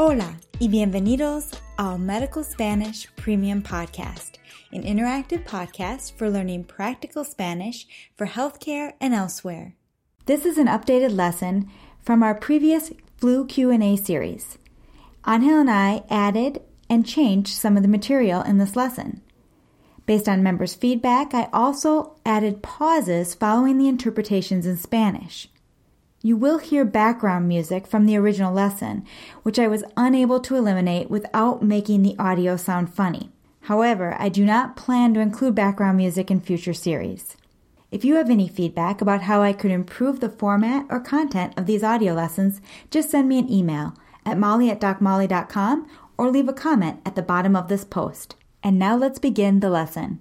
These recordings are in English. Hola y bienvenidos al Medical Spanish Premium Podcast, an interactive podcast for learning practical Spanish for healthcare and elsewhere. This is an updated lesson from our previous flu Q&A series. Angel and I added and changed some of the material in this lesson. Based on members' feedback, I also added pauses following the interpretations in Spanish. You will hear background music from the original lesson, which I was unable to eliminate without making the audio sound funny. However, I do not plan to include background music in future series. If you have any feedback about how I could improve the format or content of these audio lessons, just send me an email at molly@docmolly.com or leave a comment at the bottom of this post. And now let's begin the lesson.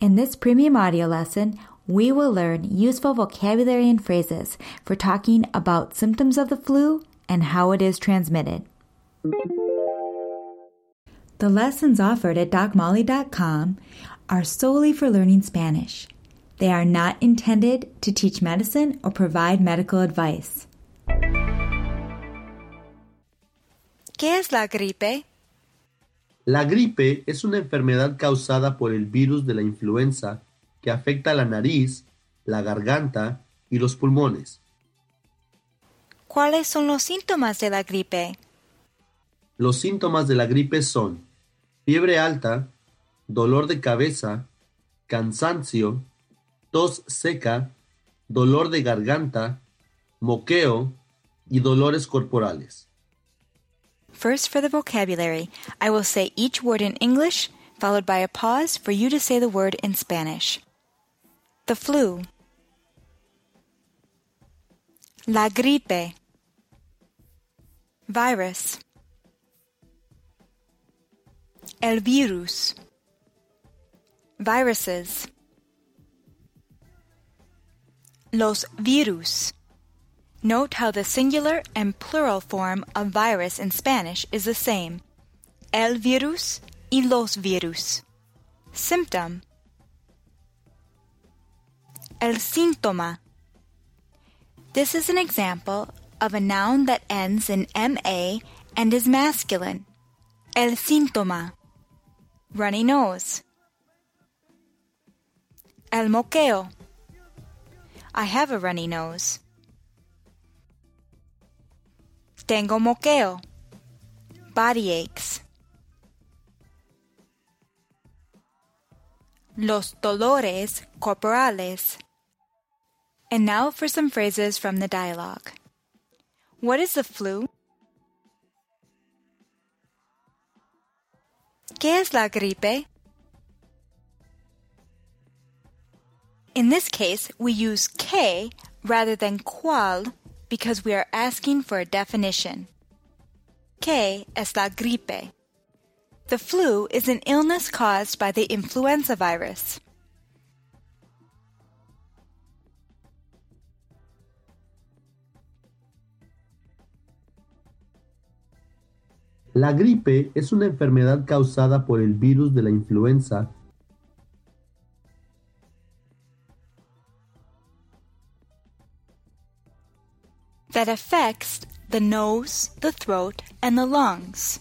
In this premium audio lesson, we will learn useful vocabulary and phrases for talking about symptoms of the flu and how it is transmitted. The lessons offered at DocMolly.com are solely for learning Spanish. They are not intended to teach medicine or provide medical advice. ¿Qué es la gripe? La gripe es una enfermedad causada por el virus de la influenza que afecta la nariz, la garganta y los pulmones. ¿Cuáles son los síntomas de la gripe? Los síntomas de la gripe son fiebre alta, dolor de cabeza, cansancio, tos seca, dolor de garganta, moqueo y dolores corporales. First, for the vocabulary, I will say each word in English, followed by a pause for you to say the word in Spanish. The flu. La gripe. Virus. El virus. Viruses. Los virus. Note how the singular and plural form of virus in Spanish is the same. El virus y los virus. Symptom. El síntoma. This is an example of a noun that ends in MA and is masculine. El síntoma. Runny nose. El moqueo. I have a runny nose. Tengo moqueo. Body aches. Los dolores corporales. And now for some phrases from the dialogue. What is the flu? ¿Qué es la gripe? In this case, we use que rather than cuál because we are asking for a definition. ¿Qué es la gripe? The flu is an illness caused by the influenza virus. La gripe es una enfermedad causada por el virus de la influenza. That affects the nose, the throat, and the lungs.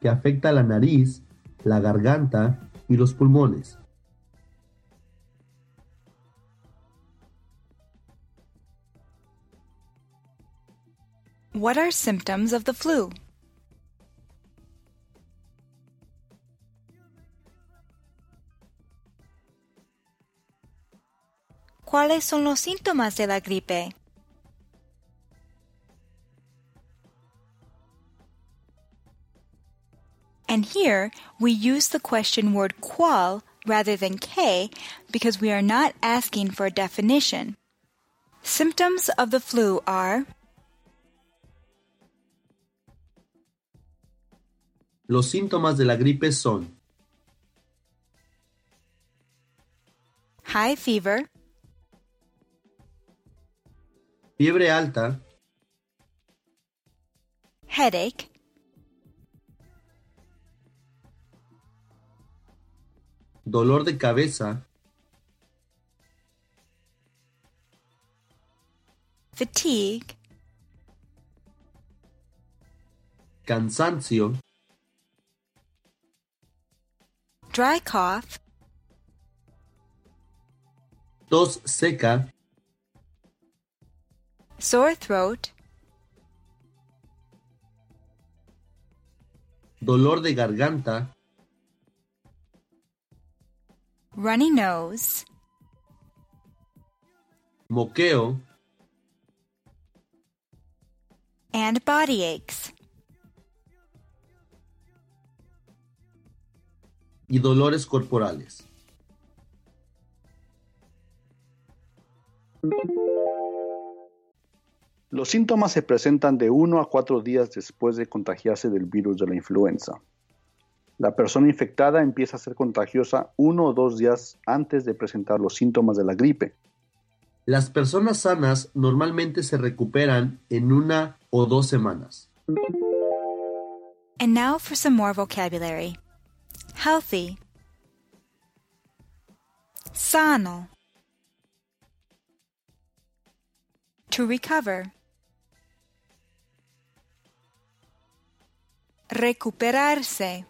Que afecta la nariz, la garganta y los pulmones. What are symptoms of the flu? ¿Cuáles son los síntomas de la gripe? And here, we use the question word cuál rather than qué because we are not asking for a definition. Symptoms of the flu are Los síntomas de la gripe son High fever Fiebre alta. Headache. Dolor de cabeza. fatigue, cansancio, dry cough, tos seca, sore throat, dolor de garganta, runny nose, moqueo, and body aches, y dolores corporales. Los síntomas se presentan de 1 a 4 días después de contagiarse del virus de la influenza. La persona infectada empieza a ser contagiosa 1 o 2 días antes de presentar los síntomas de la gripe. Las personas sanas normalmente se recuperan en 1 o 2 semanas. And now for some more vocabulary. Healthy, sano, to recover, recuperarse,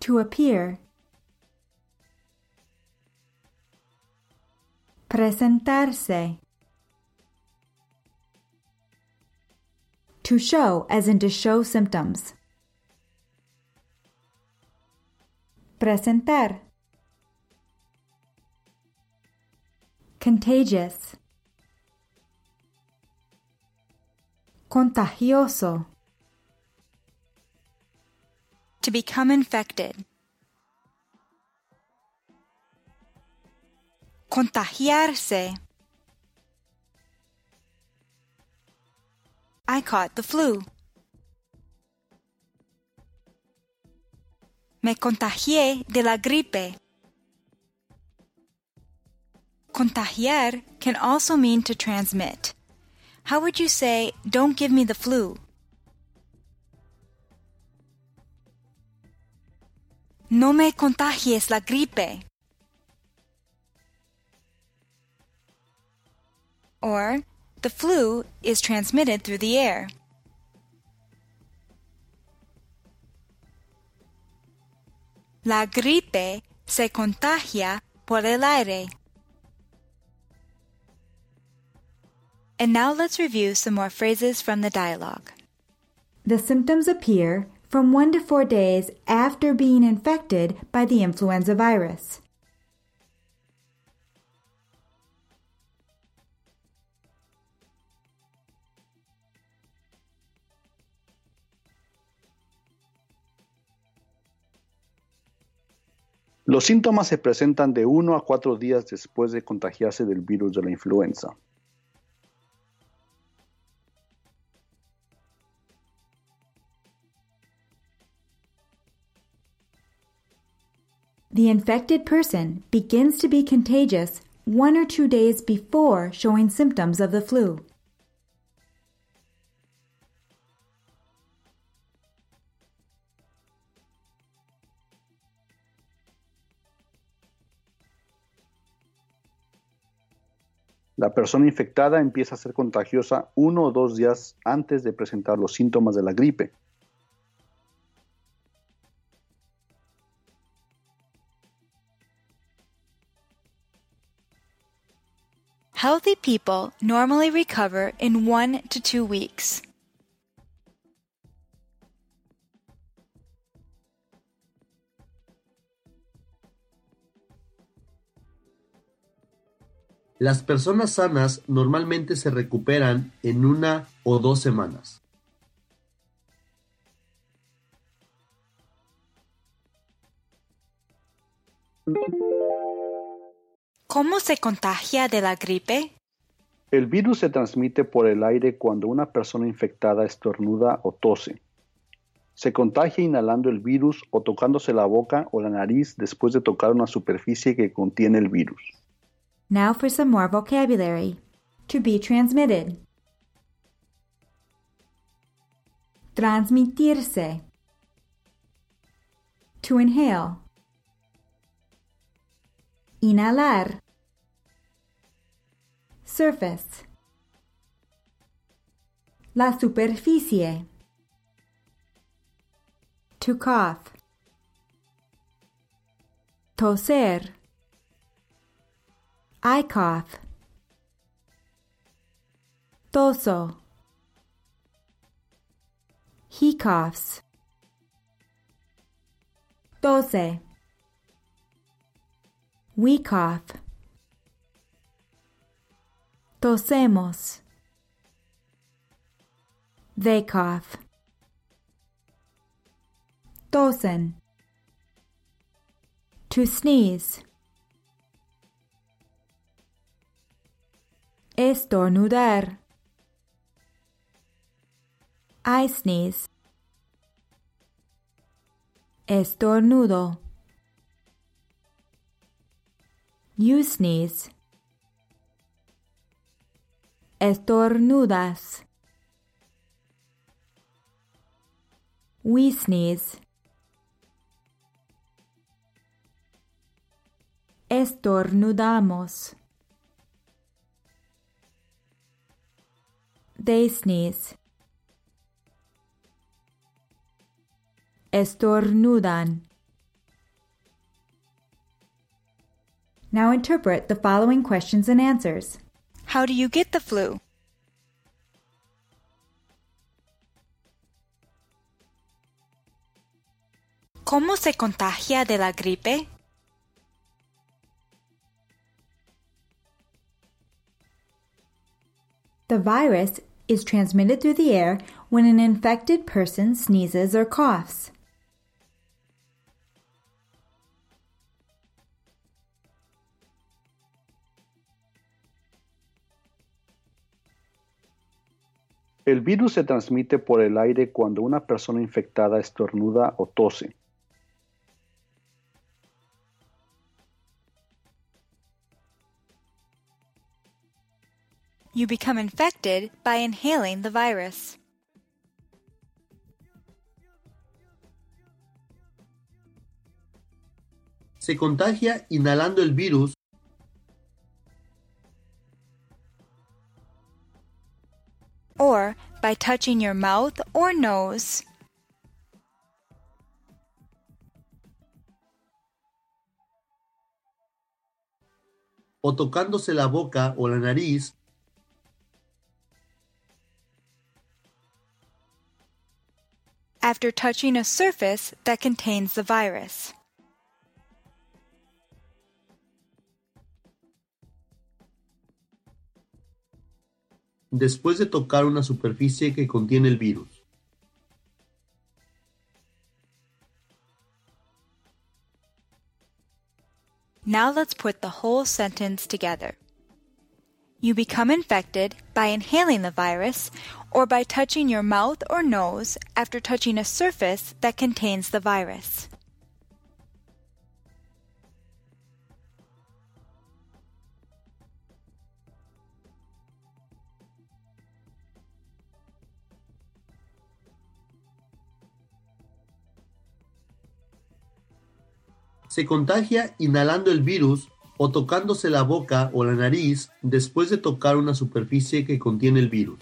to appear, presentarse, to show, as in to show symptoms, presentar, contagious, contagioso, to become infected, contagiarse. I caught the flu. Me contagié de la gripe. Contagiar can also mean to transmit. How would you say, don't give me the flu? No me contagies la gripe. Or, the flu is transmitted through the air. La gripe se contagia por el aire. And now let's review some more phrases from the dialogue. The symptoms appear from 1 to 4 days after being infected by the influenza virus. Los síntomas se presentan de 1 a 4 días después de contagiarse del virus de la influenza. The infected person begins to be contagious 1 or 2 days before showing symptoms of the flu. La persona infectada empieza a ser contagiosa 1 o 2 días antes de presentar los síntomas de la gripe. Healthy people normally recover in 1 to 2 weeks. Las personas sanas normalmente se recuperan en 1 o 2 semanas. ¿Cómo se contagia de la gripe? El virus se transmite por el aire cuando una persona infectada estornuda o tose. Se contagia inhalando el virus o tocándose la boca o la nariz después de tocar una superficie que contiene el virus. Now for some more vocabulary. To be transmitted. Transmitirse. To inhale. Inhalar. surface. La superficie. To cough. Toser. I cough. Toso. He coughs. Tose. We cough. Tosemos. They cough. Tosen. To sneeze. Estornudar. I sneeze. Estornudo. You sneeze. Estornudas. We sneeze. Estornudamos. They sneeze. Estornudan. Now interpret the following questions and answers. How do you get the flu? ¿Cómo se contagia de la gripe? The virus is transmitted through the air when an infected person sneezes or coughs. El virus se transmite por el aire cuando una persona infectada estornuda o tose. You become infected by inhaling the virus. Se contagia inhalando el virus. Or by touching your mouth or nose. O tocándose la boca o la nariz. After touching a surface that contains the virus. Después de tocar una superficie que contiene el virus. Now let's put the whole sentence together. You become infected by inhaling the virus or by touching your mouth or nose after touching a surface that contains the virus. Se contagia inhalando el virus o tocándose la boca o la nariz después de tocar una superficie que contiene el virus.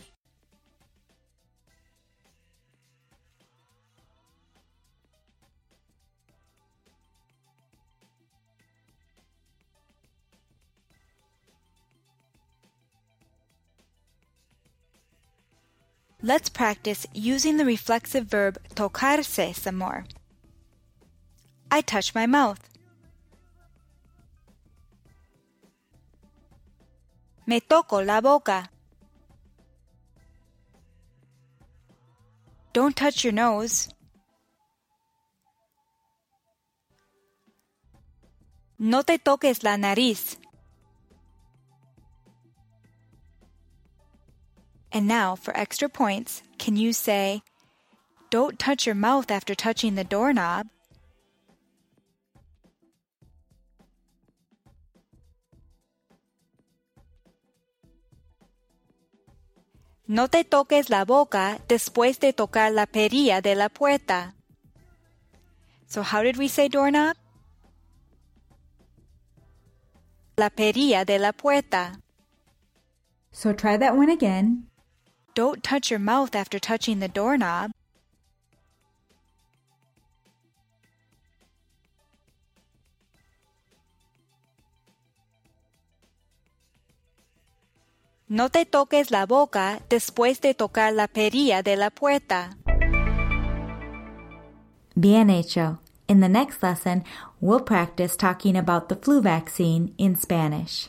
Let's practice using the reflexive verb tocarse some more. I touch my mouth. Me toco la boca. Don't touch your nose. No te toques la nariz. And now, for extra points, can you say, don't touch your mouth after touching the doorknob? No te toques la boca después de tocar la perilla de la puerta. So how did we say doorknob? La perilla de la puerta. So try that one again. Don't touch your mouth after touching the doorknob. No te toques la boca después de tocar la perilla de la puerta. Bien hecho. In the next lesson, we'll practice talking about the flu vaccine in Spanish.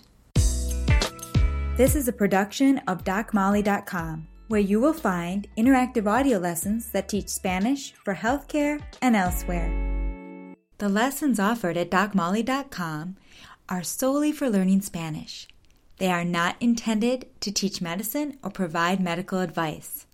This is a production of DocMolly.com, where you will find interactive audio lessons that teach Spanish for healthcare and elsewhere. The lessons offered at DocMolly.com are solely for learning Spanish. They are not intended to teach medicine or provide medical advice.